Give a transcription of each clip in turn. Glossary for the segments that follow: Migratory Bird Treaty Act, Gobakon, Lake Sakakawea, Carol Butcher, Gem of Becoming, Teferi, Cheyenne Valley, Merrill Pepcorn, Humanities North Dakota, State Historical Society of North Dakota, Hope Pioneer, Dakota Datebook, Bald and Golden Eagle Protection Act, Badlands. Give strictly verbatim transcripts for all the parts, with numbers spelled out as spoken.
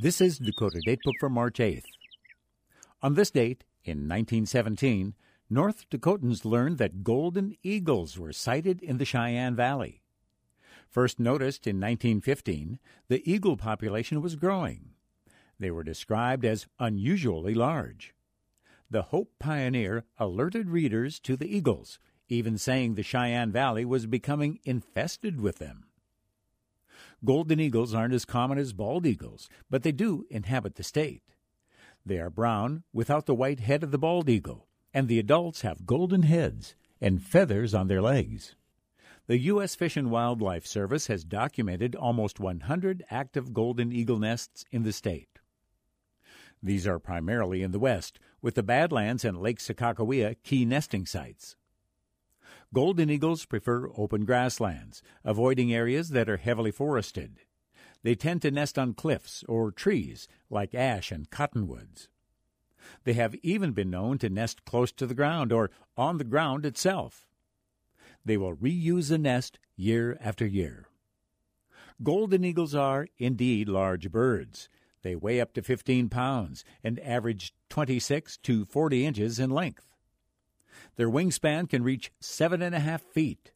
This is Dakota Datebook for March eighth. On this date, in nineteen seventeen, North Dakotans learned that golden eagles were sighted in the Cheyenne Valley. First noticed in nineteen fifteen, the eagle population was growing. They were described as unusually large. The Hope Pioneer alerted readers to the eagles, even saying the Cheyenne Valley was becoming infested with them. Golden eagles aren't as common as bald eagles, but they do inhabit the state. They are brown without the white head of the bald eagle, and the adults have golden heads and feathers on their legs. The U S Fish and Wildlife Service has documented almost one hundred active golden eagle nests in the state. These are primarily in the west, with the Badlands and Lake Sakakawea key nesting sites. Golden eagles prefer open grasslands, avoiding areas that are heavily forested. They tend to nest on cliffs or trees like ash and cottonwoods. They have even been known to nest close to the ground or on the ground itself. They will reuse a nest year after year. Golden eagles are indeed large birds. They weigh up to fifteen pounds and average twenty-six to forty inches in length. Their wingspan can reach seven and a half feet.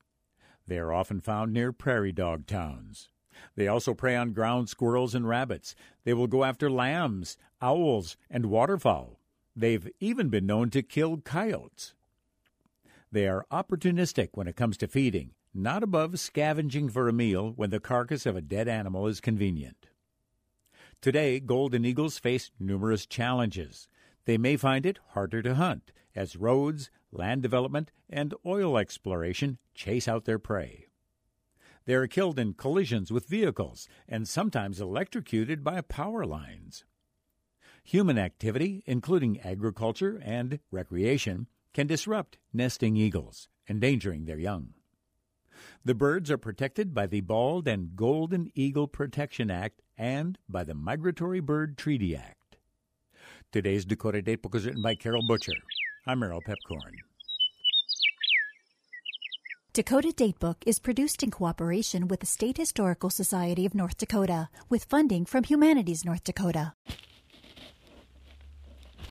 They are often found near prairie dog towns. They also prey on ground squirrels and rabbits. They will go after lambs, owls, and waterfowl. They've even been known to kill coyotes. They are opportunistic when it comes to feeding, not above scavenging for a meal when the carcass of a dead animal is convenient. Today, golden eagles face numerous challenges. They may find it harder to hunt, as roads, land development, and oil exploration chase out their prey. They are killed in collisions with vehicles and sometimes electrocuted by power lines. Human activity, including agriculture and recreation, can disrupt nesting eagles, endangering their young. The birds are protected by the Bald and Golden Eagle Protection Act and by the Migratory Bird Treaty Act. Today's Dakota Datebook is written by Carol Butcher. I'm Merrill Pepcorn. Dakota Datebook is produced in cooperation with the State Historical Society of North Dakota, with funding from Humanities North Dakota.